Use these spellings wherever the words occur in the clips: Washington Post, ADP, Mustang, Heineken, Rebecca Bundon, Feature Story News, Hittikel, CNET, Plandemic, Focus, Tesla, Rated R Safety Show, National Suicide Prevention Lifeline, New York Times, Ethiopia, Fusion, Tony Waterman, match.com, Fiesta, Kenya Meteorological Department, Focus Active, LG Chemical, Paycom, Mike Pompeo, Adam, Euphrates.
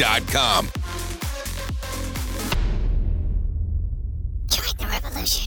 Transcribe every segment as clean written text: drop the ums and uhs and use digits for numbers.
Join the revolution.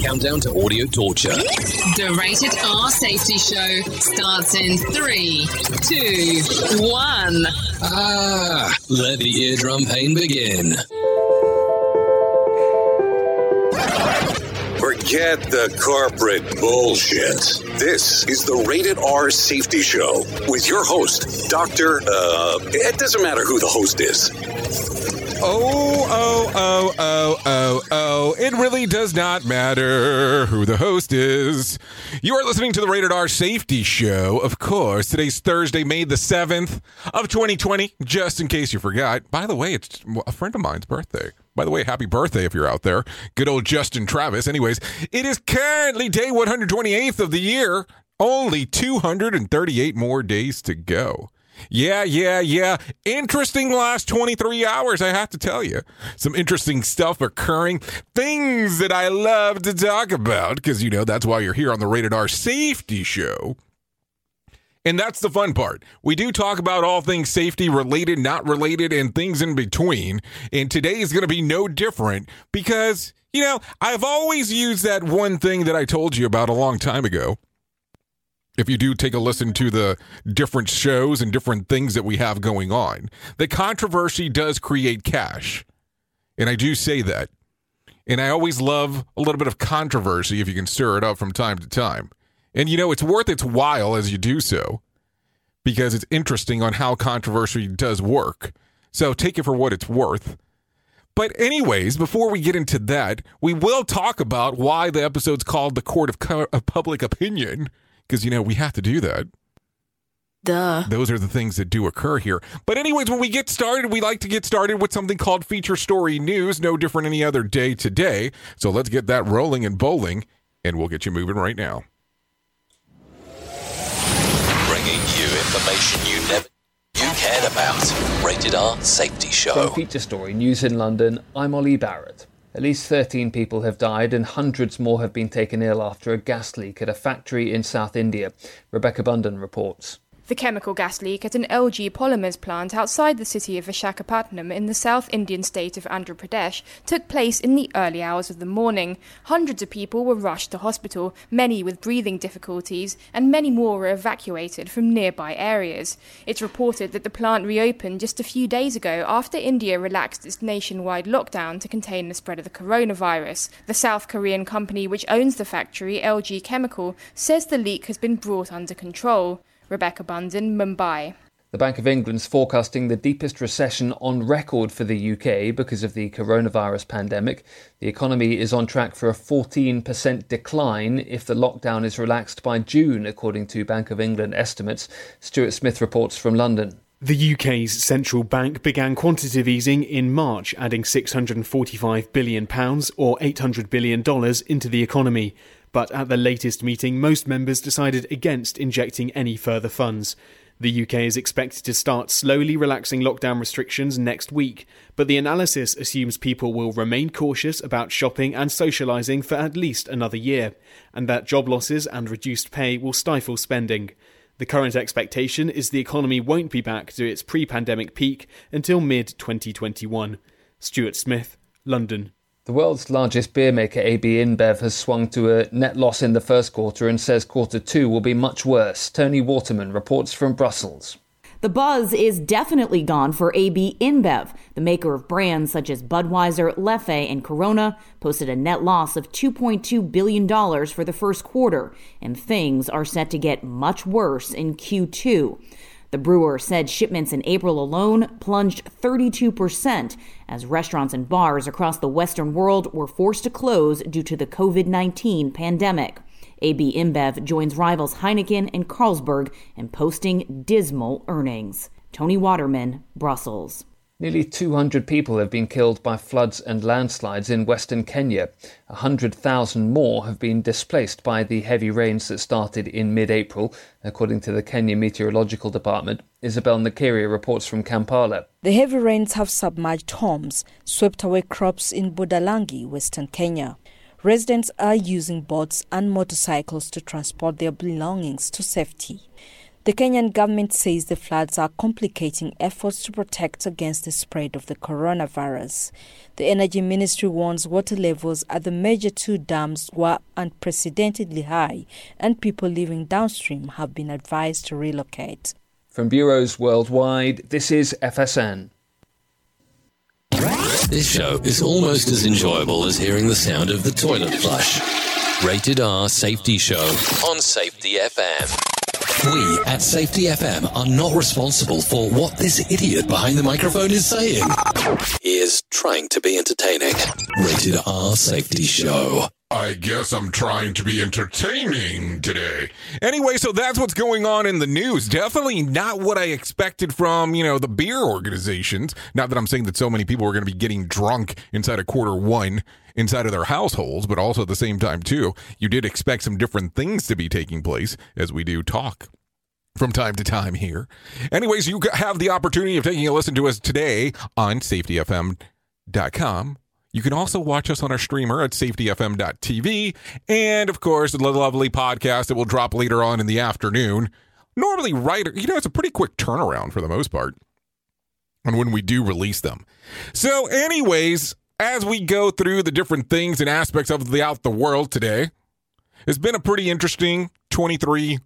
Countdown to audio torture. The Rated R Safety Show starts in 3, 2, 1. Let the eardrum pain begin. Forget the corporate bullshit. This is the Rated R Safety Show with your host, Dr. It doesn't matter who the host is. It really does not matter who the host is. You are listening to the Rated R Safety Show, of course. Today's Thursday, May the 7th of 2020, just in case you forgot. By the way, it's a friend of mine's birthday. By the way, happy birthday if you're out there. Good old Justin Travis. Anyways, it is currently day 128th of the year. Only 238 more days to go. Yeah. Interesting last 23 hours, I have to tell you. Some interesting stuff occurring. Things that I love to talk about because, you know, that's why you're here on the Rated R Safety Show. And that's the fun part. We do talk about all things safety related, not related, and things in between. And today is going to be no different because, you know, I've always used that one thing that I told you about a long time ago. If you do take a listen to the different shows and different things that we have going on, the controversy does create cash. And I do say that. And I always love a little bit of controversy if you can stir it up from time to time. And, you know, it's worth its while as you do so because it's interesting on how controversy does work. So take it for what it's worth. But anyways, before we get into that, we will talk about why the episode's called The Court of Public Opinion. Because, you know, we have to do that. Duh. Those are the things that do occur here. But anyways, when we get started, we like to get started with something called Feature Story News. No different any other day today. So let's get that rolling and bowling, and we'll get you moving right now. bringing you information you never cared about. Rated R Safety Show. From Feature Story News in London, I'm Ollie Barrett. At least 13 people have died and hundreds more have been taken ill after a gas leak at a factory in South India. Rebecca Bundon reports. The chemical gas leak at an LG polymers plant outside the city of Vishakhapatnam in the South Indian state of Andhra Pradesh took place in the early hours of the morning. Hundreds of people were rushed to hospital, many with breathing difficulties, and many more were evacuated from nearby areas. It's reported that the plant reopened just a few days ago after India relaxed its nationwide lockdown to contain the spread of the coronavirus. The South Korean company which owns the factory, LG Chemical, says the leak has been brought under control. Rebecca Bundon, Mumbai. The Bank of England's forecasting the deepest recession on record for the UK because of the coronavirus pandemic. The economy is on track for a 14% decline if the lockdown is relaxed by June, according to Bank of England estimates. Stuart Smith reports from London. The UK's central bank began quantitative easing in March, adding £645 billion or $800 billion into the economy. But at the latest meeting, most members decided against injecting any further funds. The UK is expected to start slowly relaxing lockdown restrictions next week, but the analysis assumes people will remain cautious about shopping and socialising for at least another year, and that job losses and reduced pay will stifle spending. The current expectation is the economy won't be back to its pre-pandemic peak until mid-2021. Stuart Smith, London. The world's largest beer maker, AB InBev, has swung to a net loss in the first quarter and says quarter two will be much worse. Tony Waterman reports from Brussels. The buzz is definitely gone for AB InBev. The maker of brands such as Budweiser, Leffe and Corona posted a net loss of $2.2 billion for the first quarter, and things are set to get much worse in Q2. The brewer said shipments in April alone plunged 32% as restaurants and bars across the Western world were forced to close due to the COVID-19 pandemic. AB InBev joins rivals Heineken and Carlsberg in posting dismal earnings. Tony Waterman, Brussels. Nearly 200 people have been killed by floods and landslides in western Kenya. 100,000 more have been displaced by the heavy rains that started in mid-April, according to the Kenya Meteorological Department. Isabel Nakiria reports from Kampala. The heavy rains have submerged homes, swept away crops in Budalangi, western Kenya. Residents are using boats and motorcycles to transport their belongings to safety. The Kenyan government says the floods are complicating efforts to protect against the spread of the coronavirus. The Energy Ministry warns water levels at the major two dams were unprecedentedly high, and people living downstream have been advised to relocate. From bureaus worldwide, this is FSN. This show is almost as enjoyable as hearing the sound of the toilet flush. Rated R Safety Show on Safety FM. We at Safety FM are not responsible for what this idiot behind the microphone is saying. He is trying to be entertaining. Rated R Safety Show. I guess I'm trying to be entertaining today. Anyway, so that's what's going on in the news. Definitely not what I expected from, the beer organizations. Not that I'm saying that so many people are going to be getting drunk inside of quarter one inside of their households, but also at the same time, too, you did expect some different things to be taking place as we do talk from time to time here. Anyways, you have the opportunity of taking a listen to us today on safetyfm.com. You can also watch us on our streamer at safetyfm.tv. And, of course, the lovely podcast that will drop later on in the afternoon. Normally, it's a pretty quick turnaround for the most part on when we do release them. So, anyways, as we go through the different things and aspects of the world today, it's been a pretty interesting 23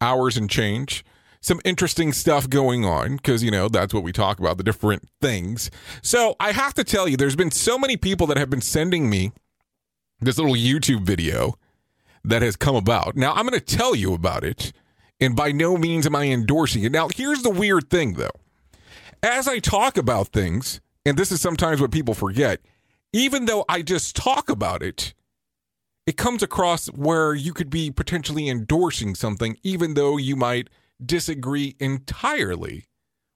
hours and change. Some interesting stuff going on because, that's what we talk about, the different things. So I have to tell you, there's been so many people that have been sending me this little YouTube video that has come about. Now, I'm going to tell you about it, and by no means am I endorsing it. Now, here's the weird thing, though. As I talk about things, and this is sometimes what people forget, even though I just talk about it, it comes across where you could be potentially endorsing something, even though you might disagree entirely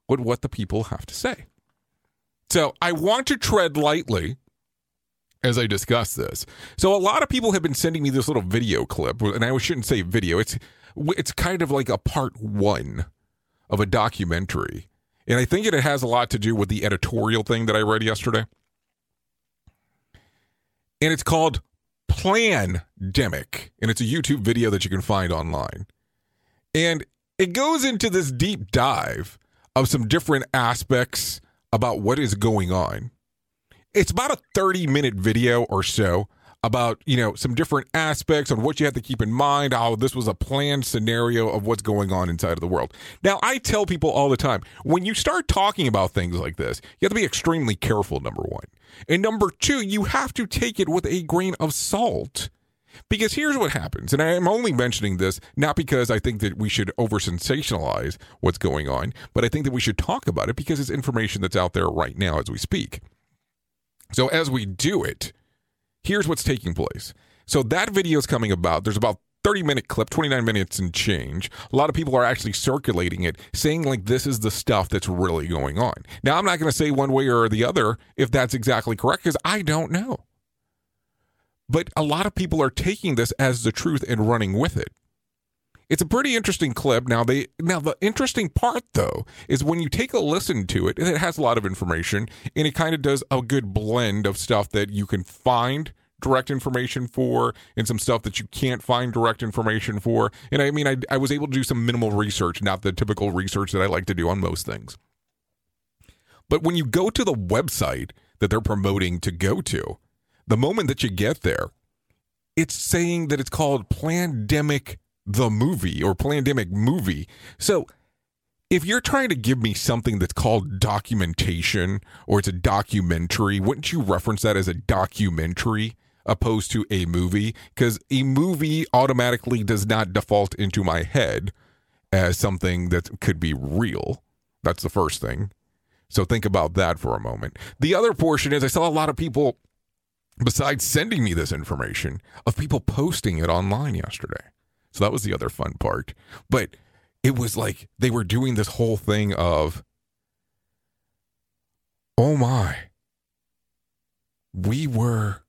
with what the people have to say. So I want to tread lightly as I discuss this. So a lot of people have been sending me this little video clip, and I shouldn't say video. It's it's kind of like a part one of a documentary. And I think it has a lot to do with the editorial thing that I read yesterday. And it's called Plandemic. And it's a YouTube video that you can find online. And it goes into this deep dive of some different aspects about what is going on. It's about a 30-minute video or so about, you know, some different aspects on what you have to keep in mind, how this was a planned scenario of what's going on inside of the world. Now, I tell people all the time, when you start talking about things like this, you have to be extremely careful, number one. And number two, you have to take it with a grain of salt. Because here's what happens, and I'm only mentioning this not because I think that we should over-sensationalize what's going on, but I think that we should talk about it because it's information that's out there right now as we speak. So as we do it, here's what's taking place. So that video is coming about. There's about 30-minute clip, 29 minutes and change. A lot of people are actually circulating it, saying, like, this is the stuff that's really going on. Now, I'm not going to say one way or the other if that's exactly correct because I don't know. But a lot of people are taking this as the truth and running with it. It's a pretty interesting clip. Now the interesting part, though, is when you take a listen to it, and it has a lot of information, and it kind of does a good blend of stuff that you can find direct information for and some stuff that you can't find direct information for. And I mean, I was able to do some minimal research, not the typical research that I like to do on most things. But when you go to the website that they're promoting to go to, the moment that you get there, it's saying that it's called Plandemic the movie or Plandemic movie. So if you're trying to give me something that's called documentation or it's a documentary, wouldn't you reference that as a documentary opposed to a movie? Because a movie automatically does not default into my head as something that could be real. That's the first thing. So think about that for a moment. The other portion is I saw a lot of people, besides sending me this information, of people posting it online yesterday. So that was the other fun part. But it was like they were doing this whole thing of, oh my, we were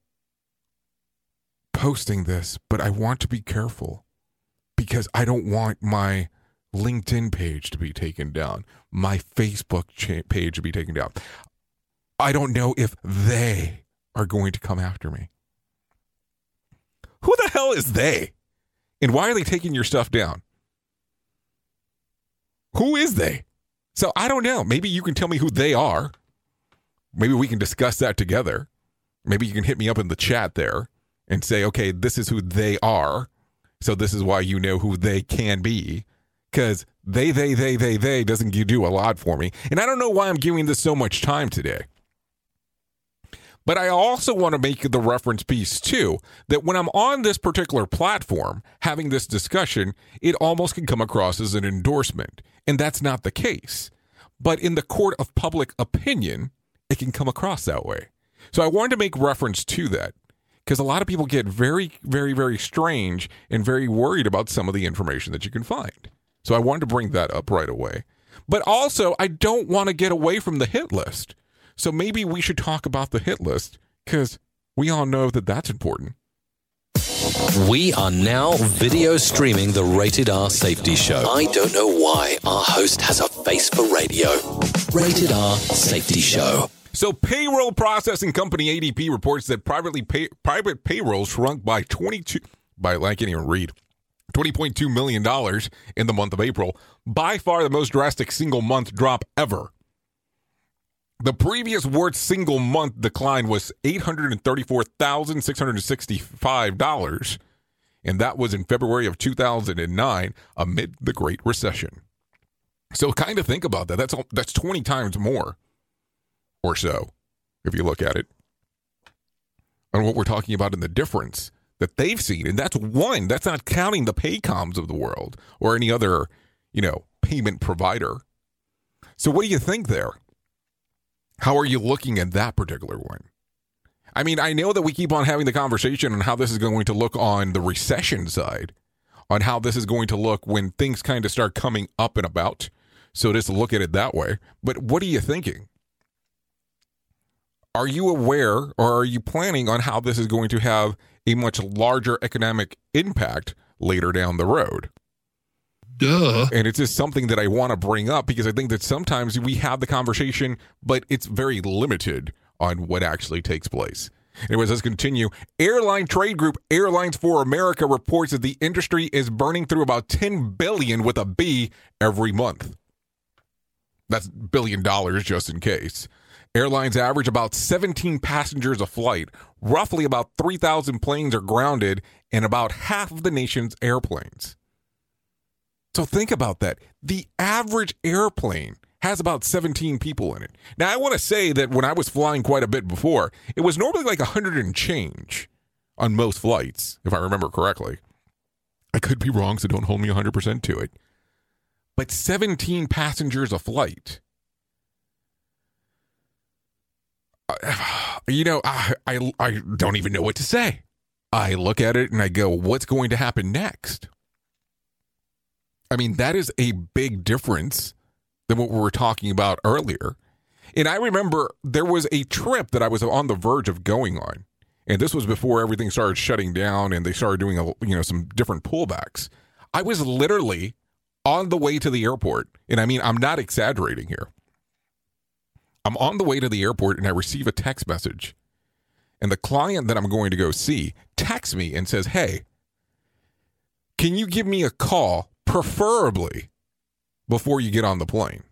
posting this, but I want to be careful because I don't want my LinkedIn page to be taken down, my Facebook page to be taken down. I don't know if they are going to come after me. Who the hell is they? And why are they taking your stuff down? Who is they? So I don't know. Maybe you can tell me who they are. Maybe we can discuss that together. Maybe you can hit me up in the chat there and say, okay, this is who they are. So this is why you know who they can be. Because they doesn't do a lot for me. And I don't know why I'm giving this so much time today. But I also want to make the reference piece, too, that when I'm on this particular platform having this discussion, it almost can come across as an endorsement. And that's not the case. But in the court of public opinion, it can come across that way. So I wanted to make reference to that because a lot of people get very, very, very strange and very worried about some of the information that you can find. So I wanted to bring that up right away. But also, I don't want to get away from the hit list. So maybe we should talk about the hit list because we all know that that's important. We are now video streaming the Rated R Safety Show. I don't know why our host has a face for radio. Rated R Safety Show. So payroll processing company ADP reports that private payroll shrunk by 20.2 million dollars in the month of April. By far the most drastic single month drop ever. The previous worst single month decline was $834,665, and that was in February of 2009 amid the Great Recession. So kind of think about that. That's 20 times more or so if you look at it. And what we're talking about in the difference that they've seen, and that's one. That's not counting the Paycoms of the world or any other, you know, payment provider. So what do you think there? How are you looking at that particular one? I mean, I know that we keep on having the conversation on how this is going to look on the recession side, on how this is going to look when things kind of start coming up and about. So just look at it that way. But what are you thinking? Are you aware or are you planning on how this is going to have a much larger economic impact later down the road? Duh. And it's just something that I want to bring up because I think that sometimes we have the conversation, but it's very limited on what actually takes place. Anyways, let's continue. Airline trade group Airlines for America reports that the industry is burning through about $10 billion with a B every month. That's $1 billion just in case. Airlines average about 17 passengers a flight. Roughly about 3,000 planes are grounded and about half of the nation's airplanes. So think about that. The average airplane has about 17 people in it. Now, I want to say that when I was flying quite a bit before, it was normally like 100 and change on most flights, if I remember correctly. I could be wrong, so don't hold me 100% to it. But 17 passengers a flight. You know, I don't even know what to say. I look at it and I go, what's going to happen next? I mean, that is a big difference than what we were talking about earlier. And I remember there was a trip that I was on the verge of going on. And this was before everything started shutting down and they started doing, some different pullbacks. I was literally on the way to the airport. And I mean, I'm not exaggerating here. I'm on the way to the airport and I receive a text message. And the client that I'm going to go see texts me and says, hey, can you give me a call, preferably before you get on the plane?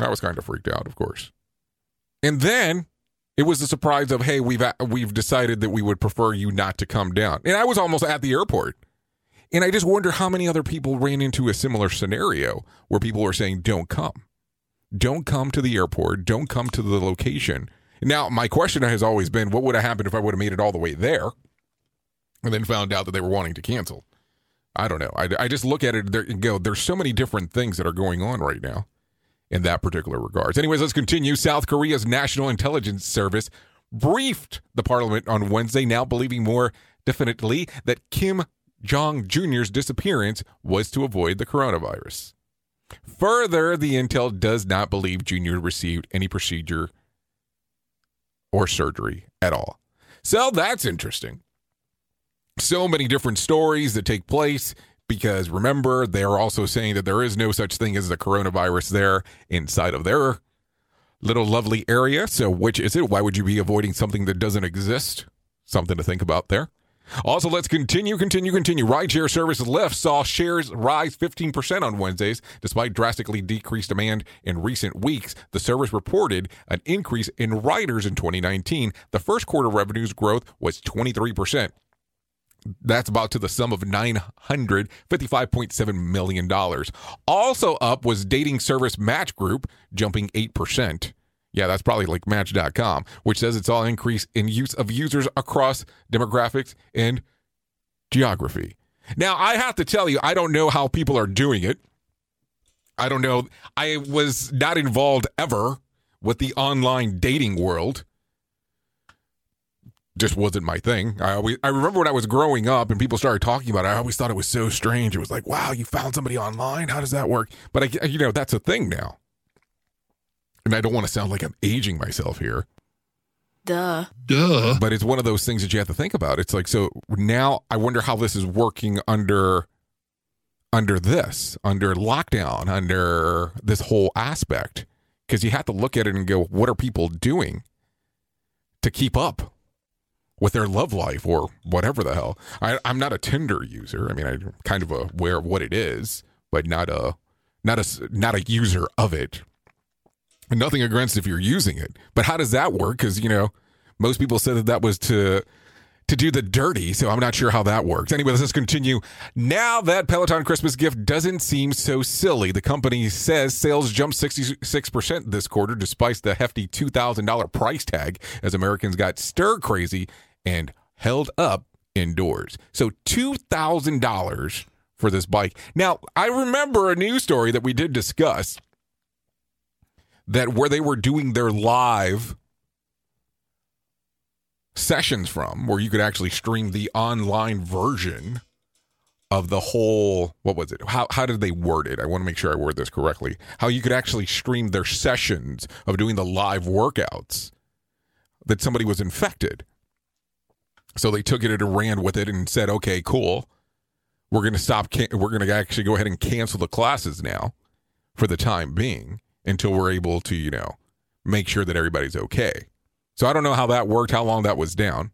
I was kind of freaked out, of course. And then it was the surprise of, hey, we've decided that we would prefer you not to come down. And I was almost at the airport. And I just wonder how many other people ran into a similar scenario where people were saying, don't come. Don't come to the airport. Don't come to the location. Now, my question has always been, what would have happened if I would have made it all the way there and then found out that they were wanting to cancel? I don't know. I just look at it and go, there's so many different things that are going on right now in that particular regards. Anyways, let's continue. South Korea's National Intelligence Service briefed the parliament on Wednesday, now believing more definitely that Kim Jong Jr.'s disappearance was to avoid the coronavirus. Further, the intel does not believe Jr. received any procedure or surgery at all. So that's interesting. So many different stories that take place because, remember, they are also saying that there is no such thing as the coronavirus there inside of their little lovely area. So which is it? Why would you be avoiding something that doesn't exist? Something to think about there. Also, let's continue. Rideshare service Leffe saw shares rise 15% on Wednesdays. Despite drastically decreased demand in recent weeks, the service reported an increase in riders in 2019. The first quarter revenues growth was 23%. That's about to the sum of $955.7 million. Also up was dating service Match Group, jumping 8%. Yeah, that's probably like Match.com, which says it's all increase in use of users across demographics and geography. Now, I have to tell you, I don't know how people are doing it. I don't know. I was not involved ever with the online dating world. Just wasn't my thing. I remember when I was growing up and people started talking about it, I always thought it was so strange. It was like, wow, you found somebody online? How does that work? But, that's a thing now. And I don't want to sound like I'm aging myself here. Duh. But it's one of those things that you have to think about. It's like, so now I wonder how this is working under this, under lockdown, under this whole aspect. Because you have to look at it and go, what are people doing to keep up with their love life or whatever the hell? I'm not a Tinder user. I mean, I'm kind of aware of what it is, but not a user of it. And nothing against if you're using it, but how does that work? Because most people said that was to do the dirty. So I'm not sure how that works. Anyway, let's just continue. Now that Peloton Christmas gift doesn't seem so silly. The company says sales jumped 66% this quarter, despite the hefty $2,000 price tag as Americans got stir crazy and held up indoors. So $2,000 for this bike. Now, I remember a news story that we did discuss that where they were doing their live sessions from, where you could actually stream the online version of the whole, what was it? How did they word it? I want to make sure I word this correctly. How you could actually stream their sessions of doing the live workouts that somebody was infected. So they took it and ran with it and said, okay, cool. We're going to stop. We're going to actually go ahead and cancel the classes now for the time being until we're able to, you know, make sure that everybody's okay. So I don't know how that worked, how long that was down,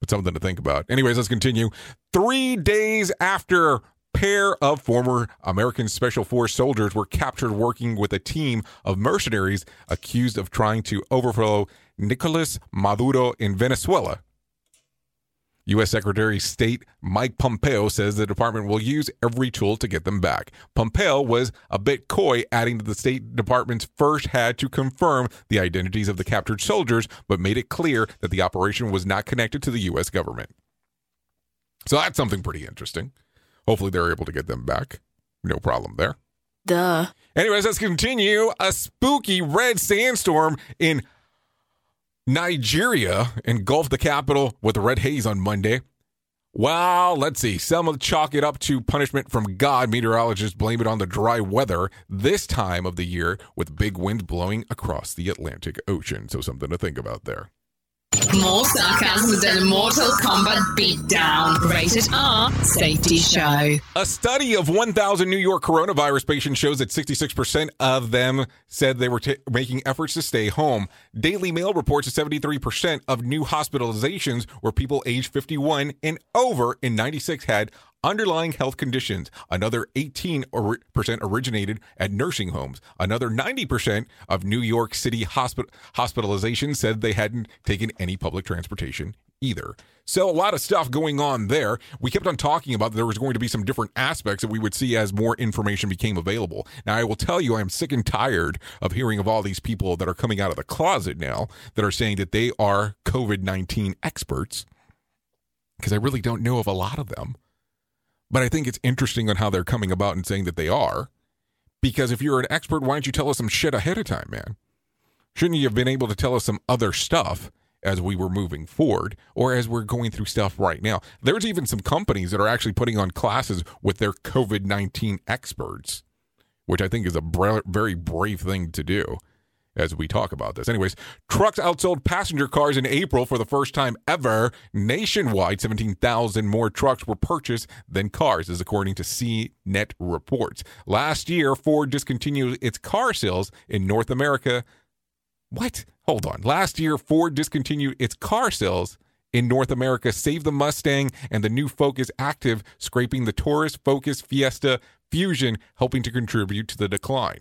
but something to think about. Anyways, let's continue. 3 days after pair of former American Special Force soldiers were captured working with a team of mercenaries accused of trying to overthrow Nicolas Maduro in Venezuela. U.S. Secretary of State Mike Pompeo says the department will use every tool to get them back. Pompeo was a bit coy, adding that the State Department first had to confirm the identities of the captured soldiers, but made it clear that the operation was not connected to the U.S. government. So that's something pretty interesting. Hopefully they're able to get them back. No problem there. Duh. Anyways, let's continue. A spooky red sandstorm in Nigeria engulfed the capital with a red haze on Monday. Well, let's see. Some chalk it up to punishment from God. Meteorologists blame it on the dry weather this time of the year with big winds blowing across the Atlantic Ocean. So something to think about there. More sarcasm than a Mortal Kombat beatdown. Rated R Safety Show. A study of 1,000 New York coronavirus patients shows that 66% of them said they were making efforts to stay home. Daily Mail reports that 73% of new hospitalizations were people aged 51 and over, and 96 had underlying health conditions. Another 18% originated at nursing homes. Another 90% of New York City hospitalizations said they hadn't taken any public transportation either. So a lot of stuff going on there. We kept on talking about there was going to be some different aspects that we would see as more information became available. Now, I will tell you, I'm sick and tired of hearing of all these people that are coming out of the closet now that are saying that they are COVID-19 experts, because I really don't know of a lot of them. But I think it's interesting on how they're coming about and saying that they are, because if you're an expert, why don't you tell us some shit ahead of time, man? Shouldn't you have been able to tell us some other stuff as we were moving forward, or as we're going through stuff right now? There's even some companies that are actually putting on classes with their COVID-19 experts, which I think is a very brave thing to do as we talk about this. Anyways, trucks outsold passenger cars in April for the first time ever. Nationwide, 17,000 more trucks were purchased than cars, is according to CNET reports. Last year, Ford discontinued its car sales in North America. What? Hold on. Last year, Ford discontinued its car sales in North America, save the Mustang and the new Focus Active, scraping the Taurus, Focus, Fiesta, Fusion, helping to contribute to the decline.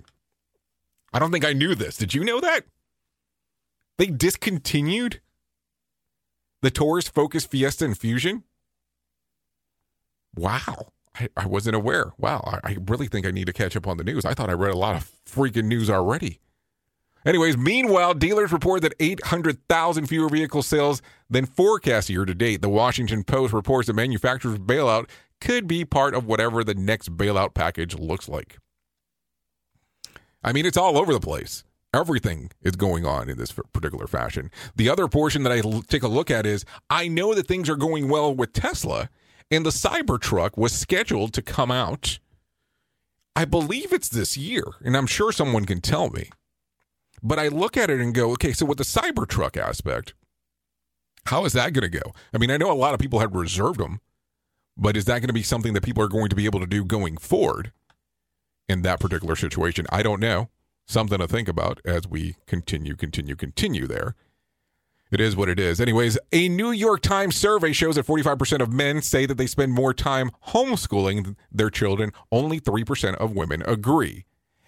I don't think I knew this. Did you know that? They discontinued the Taurus, Focus, Fiesta, and Fusion? Wow. I wasn't aware. Wow. I really think I need to catch up on the news. I thought I read a lot of freaking news already. Anyways, meanwhile, dealers report that 800,000 fewer vehicle sales than forecast year to date. The Washington Post reports that manufacturers' bailout could be part of whatever the next bailout package looks like. I mean, it's all over the place. Everything is going on in this particular fashion. The other portion that I take a look at is, I know that things are going well with Tesla, and the Cybertruck was scheduled to come out. I believe it's this year, and I'm sure someone can tell me. But I look at it and go, okay, so with the Cybertruck aspect, how is that going to go? I mean, I know a lot of people had reserved them, but is that going to be something that people are going to be able to do going forward in that particular situation? I don't know. Something to think about as we continue there. It is what it is. Anyways, a New York Times survey shows that 45% of men say that they spend more time homeschooling their children. Only 3% of women agree.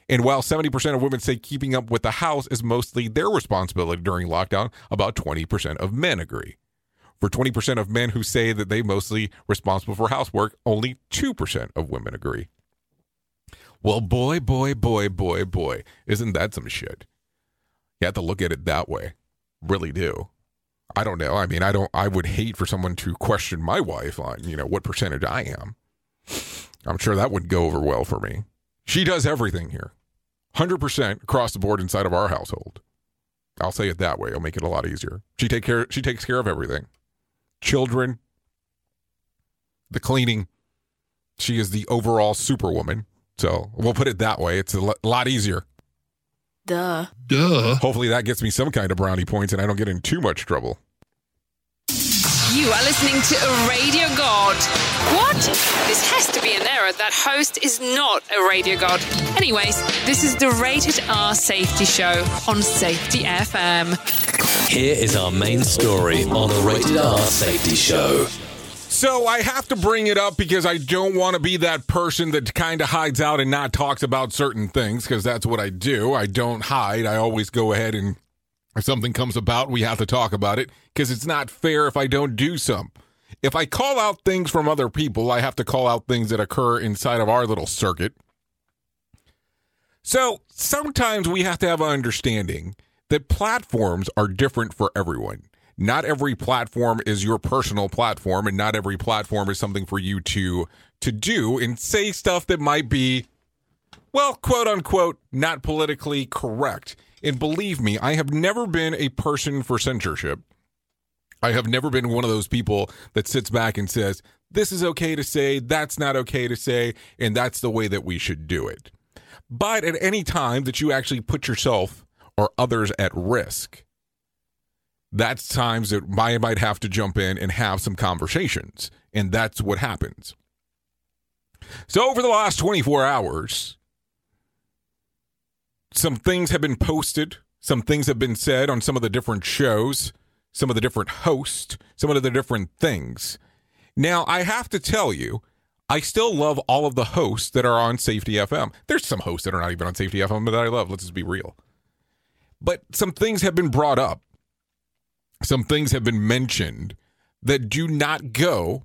And while 70% of women say keeping up with the house is mostly their responsibility during lockdown, about 20% of men agree. For 20% of men who say that they mostly responsible for housework, only 2% of women agree. Well, boy, isn't that some shit? You have to look at it that way. Really do. I don't know. I mean, I would hate for someone to question my wife on, you know, what percentage I am. I'm sure that wouldn't go over well for me. She does everything here. 100% across the board inside of our household. I'll say it that way. It'll make it a lot easier. She takes care of everything. Children, the cleaning. She is the overall superwoman. So we'll put it that way. It's a lot easier. Duh. Hopefully that gets me some kind of brownie points and I don't get in too much trouble. You are listening to a radio god. What? This has to be an error. That host is not a radio god. Anyways, this is the Rated R Safety Show on Safety FM. Here is our main story on the Rated R Safety Show. So I have to bring it up because I don't want to be that person that kind of hides out and not talks about certain things, because that's what I do. I don't hide. I always go ahead and if something comes about, we have to talk about it because it's not fair if I don't do some. If I call out things from other people, I have to call out things that occur inside of our little circuit. So sometimes we have to have an understanding that platforms are different for everyone. Not every platform is your personal platform, and not every platform is something for you to do and say stuff that might be, well, quote unquote, not politically correct. And believe me, I have never been a person for censorship. I have never been one of those people that sits back and says, this is okay to say, that's not okay to say, and that's the way that we should do it. But at any time that you actually put yourself or others at risk, that's times that I might have to jump in and have some conversations. And that's what happens. So over the last 24 hours, some things have been posted. Some things have been said on some of the different shows, some of the different hosts, some of the different things. Now, I have to tell you, I still love all of the hosts that are on Safety FM. There's some hosts that are not even on Safety FM that I love. Let's just be real. But some things have been brought up. Some things have been mentioned that do not go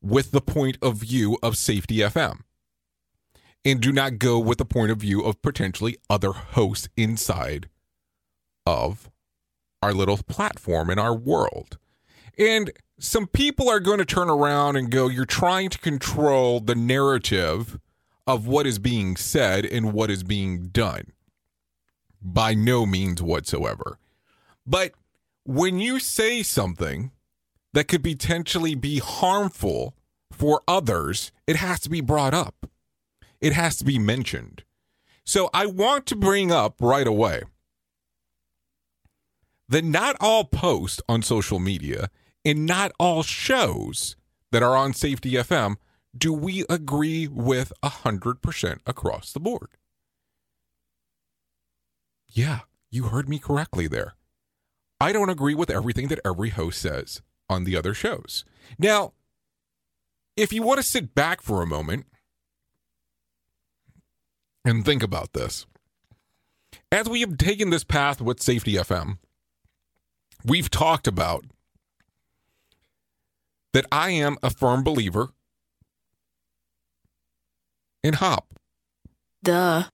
with the point of view of Safety FM and do not go with the point of view of potentially other hosts inside of our little platform in our world. And some people are going to turn around and go, you're trying to control the narrative of what is being said and what is being done. By no means whatsoever. But when you say something that could potentially be harmful for others, it has to be brought up. It has to be mentioned. So I want to bring up right away that not all posts on social media and not all shows that are on Safety FM do we agree with 100% across the board. Yeah, you heard me correctly there. I don't agree with everything that every host says on the other shows. Now, if you want to sit back for a moment and think about this, as we have taken this path with Safety FM, we've talked about that I am a firm believer in HOP. Duh.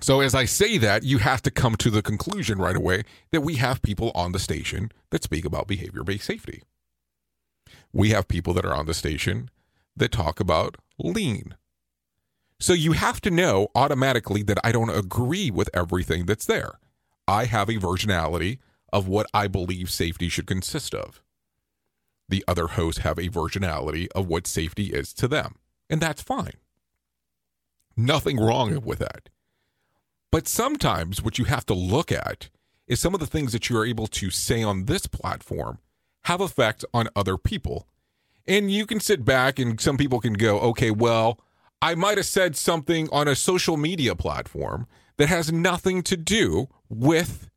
So as I say that, you have to come to the conclusion right away that we have people on the station that speak about behavior-based safety. We have people that are on the station that talk about lean. So you have to know automatically that I don't agree with everything that's there. I have a versionality of what I believe safety should consist of. The other hosts have a versionality of what safety is to them, and that's fine. Nothing wrong with that. But sometimes what you have to look at is some of the things that you are able to say on this platform have effects on other people. And you can sit back and some people can go, okay, well, I might have said something on a social media platform that has nothing to do with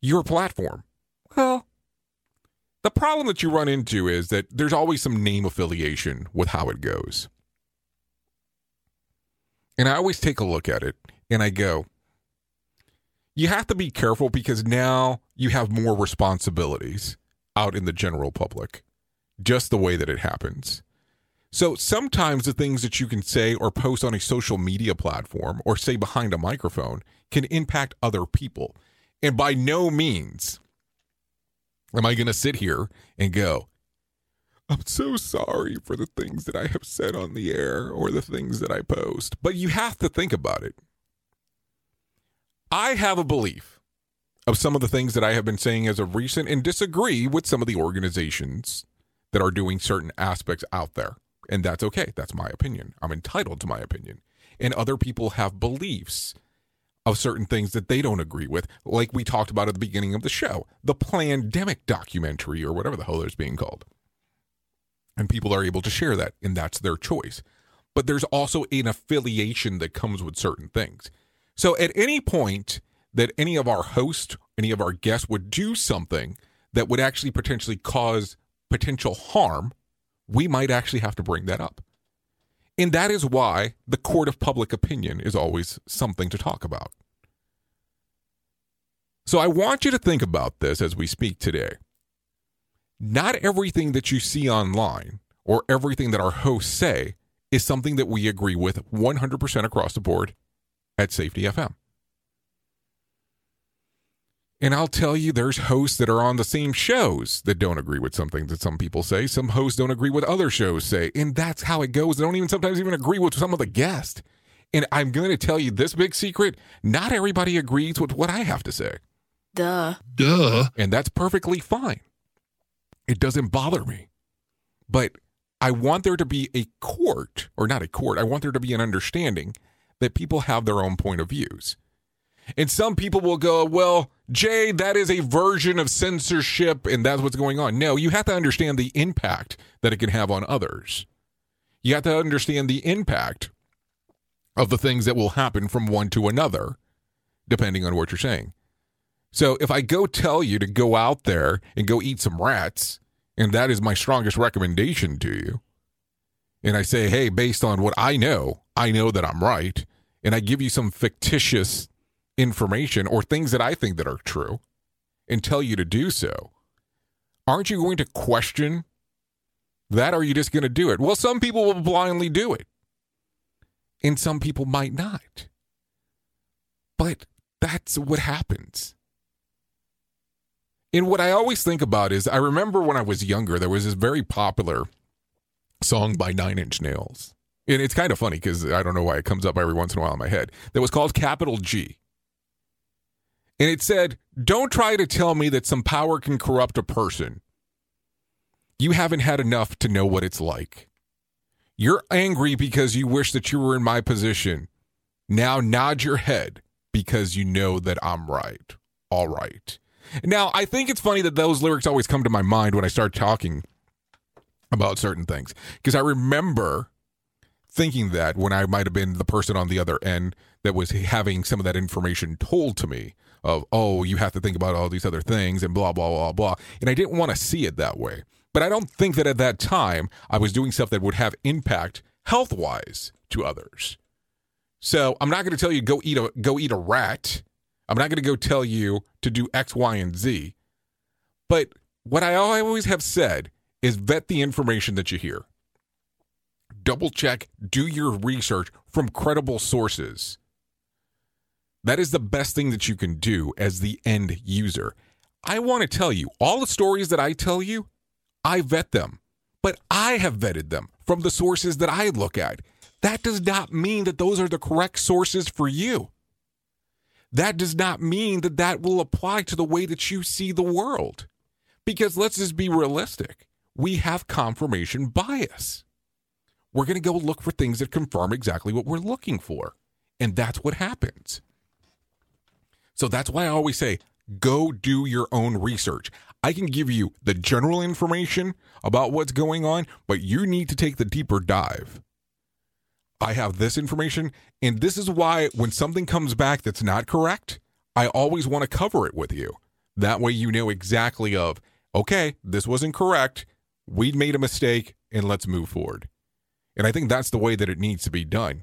your platform. Well, the problem that you run into is that there's always some name affiliation with how it goes. And I always take a look at it and I go, you have to be careful because now you have more responsibilities out in the general public, just the way that it happens. So sometimes the things that you can say or post on a social media platform or say behind a microphone can impact other people. And by no means am I going to sit here and go, I'm so sorry for the things that I have said on the air or the things that I post. But you have to think about it. I have a belief of some of the things that I have been saying as of recent and disagree with some of the organizations that are doing certain aspects out there. And that's okay. That's my opinion. I'm entitled to my opinion. And other people have beliefs of certain things that they don't agree with, like we talked about at the beginning of the show, the Plandemic documentary or whatever the hell it's being called. And people are able to share that, and that's their choice. But there's also an affiliation that comes with certain things. So at any point that any of our hosts, any of our guests would do something that would actually potentially cause potential harm, we might actually have to bring that up. And that is why the court of public opinion is always something to talk about. So I want you to think about this as we speak today. Not everything that you see online or everything that our hosts say is something that we agree with 100% across the board at Safety FM. And I'll tell you, there's hosts that are on the same shows that don't agree with something that some people say. Some hosts don't agree with other shows say. And that's how it goes. They don't even sometimes even agree with some of the guests. And I'm going to tell you this big secret. Not everybody agrees with what I have to say. Duh. And that's perfectly fine. It doesn't bother me. But I want there to be a court, or not a court, I want there to be an understanding that people have their own point of views. And some people will go, well, Jay, that is a version of censorship, and that's what's going on. No, you have to understand the impact that it can have on others. You have to understand the impact of the things that will happen from one to another, depending on what you're saying. So if I go tell you to go out there and go eat some rats, and that is my strongest recommendation to you, and I say, hey, based on what I know that I'm right, and I give you some fictitious information or things that I think that are true and tell you to do so, aren't you going to question that? Or are you just going to do it? Well, some people will blindly do it and some people might not, but that's what happens. And what I always think about is I remember when I was younger, there was this very popular song by Nine Inch Nails. And it's kind of funny because I don't know why it comes up every once in a while in my head. That was called Capital G. And it said, don't try to tell me that some power can corrupt a person. You haven't had enough to know what it's like. You're angry because you wish that you were in my position. Now nod your head because you know that I'm right. All right. Now, I think it's funny that those lyrics always come to my mind when I start talking about certain things. Because I remember thinking that when I might have been the person on the other end that was having some of that information told to me. Of, oh, you have to think about all these other things and blah, blah, blah, blah. And I didn't want to see it that way. But I don't think that at that time I was doing stuff that would have impact health-wise to others. So I'm not going to tell you go eat a rat. I'm not going to go tell you to do X, Y, and Z. But what I always have said is vet the information that you hear. Double-check, do your research from credible sources. That is the best thing that you can do as the end user. I want to tell you, all the stories that I tell you, I vet them. But I have vetted them from the sources that I look at. That does not mean that those are the correct sources for you. That does not mean that that will apply to the way that you see the world. Because let's just be realistic. We have confirmation bias. We're going to go look for things that confirm exactly what we're looking for. And that's what happens. So that's why I always say, go do your own research. I can give you the general information about what's going on, but you need to take the deeper dive. I have this information, and this is why when something comes back that's not correct, I always want to cover it with you. That way you know exactly of, okay, this wasn't correct, we made a mistake, and let's move forward. And I think that's the way that it needs to be done.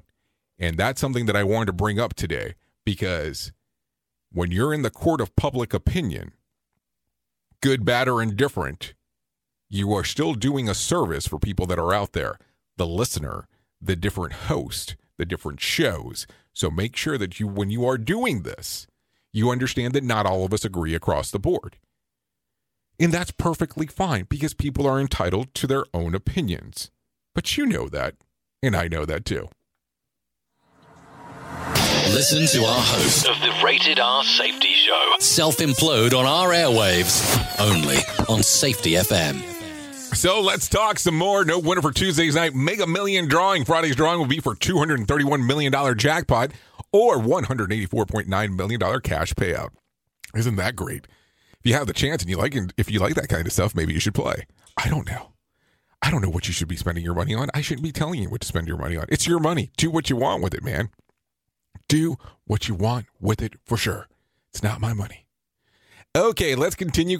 And that's something that I wanted to bring up today, because when you're in the court of public opinion, good, bad, or indifferent, you are still doing a service for people that are out there, the listener, the different host, the different shows. So make sure that you, when you are doing this, you understand that not all of us agree across the board. And that's perfectly fine because people are entitled to their own opinions. But you know that, and I know that too. Listen to our host of the Rated R Safety Show self-implode on our airwaves, only on Safety FM. So let's talk some more. No winner for Tuesday's night Mega Million drawing. Friday's drawing will be for $231 million jackpot. or $184.9 million cash payout. Isn't that great? If you have the chance and you like, if you like that kind of stuff, maybe you should play. I don't know. I don't know what you should be spending your money on. I shouldn't be telling you what to spend your money on. It's your money. Do what you want with it, man. Do what you want with it for sure. It's not my money. Okay, let's continue.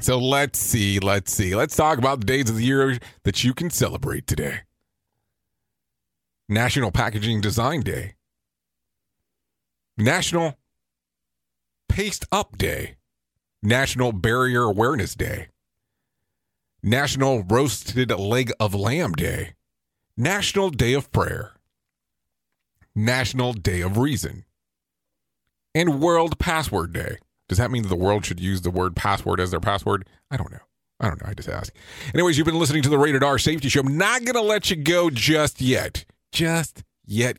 So let's see. Let's talk about the days of the year that you can celebrate today. National Packaging Design Day. National Paste Up Day. National Barrier Awareness Day. National Roasted Leg of Lamb Day. National Day of Prayer. National Day of Reason. And World Password Day. Does that mean that the world should use the word password as their password? I don't know. I just ask. Anyways, you've been listening to the Rated R Safety Show. I'm not going to let you go just yet. Just yet.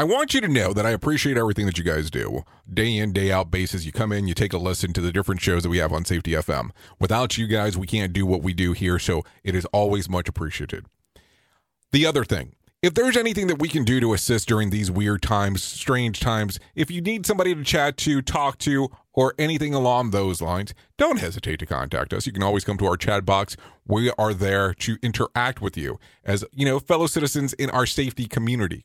I want you to know that I appreciate everything that you guys do. Day in, day out basis, you come in, you take a listen to the different shows that we have on Safety FM. Without you guys, we can't do what we do here, so it is always much appreciated. The other thing, if there's anything that we can do to assist during these weird times, strange times, if you need somebody to chat to, talk to, or anything along those lines, don't hesitate to contact us. You can always come to our chat box. We are there to interact with you as, you know, fellow citizens in our safety community.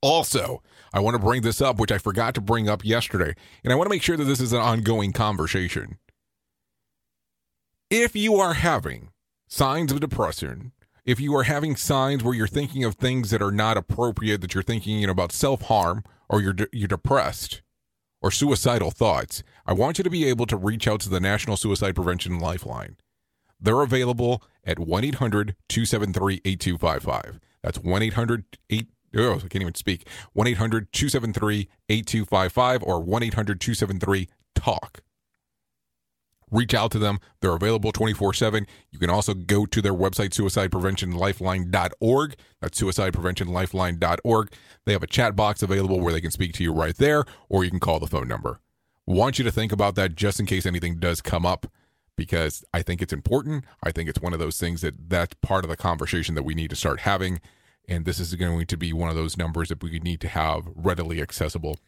Also, I want to bring this up, which I forgot to bring up yesterday, and I want to make sure that this is an ongoing conversation. If you are having signs of depression, if you are having signs where you're thinking of things that are not appropriate, that you're thinking, you know, about self-harm, or you're depressed, or suicidal thoughts, I want you to be able to reach out to the National Suicide Prevention Lifeline. They're available at 1-800-273-8255. That's 1-800-8. Oh, I can't even speak. 1-800-273-8255 or 1-800-273-TALK. Reach out to them. They're available 24/7. You can also go to their website, suicidepreventionlifeline.org. That's suicidepreventionlifeline.org. They have a chat box available where they can speak to you right there, or you can call the phone number. Want you to think about that just in case anything does come up, because I think it's important. I think it's one of those things that's part of the conversation that we need to start having. And this is going to be one of those numbers that we need to have readily accessible.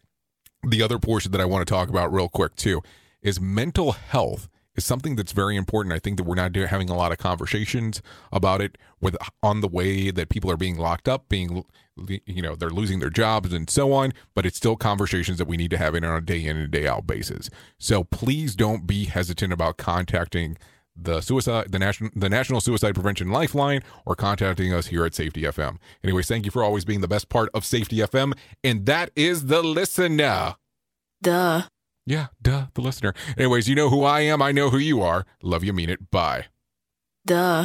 The other portion that I want to talk about real quick, too, is mental health is something that's very important. I think that we're not having a lot of conversations about it on the way that people are being locked up, they're losing their jobs and so on. But it's still conversations that we need to have on a day in and day out basis. So please don't be hesitant about contacting the National Suicide Prevention Lifeline, or contacting us here at Safety FM. Anyways, thank you for always being the best part of Safety FM, and that is the listener. Duh. Yeah, duh, the listener. Anyways, you know who I am, I know who you are. Love you, mean it, bye. Duh.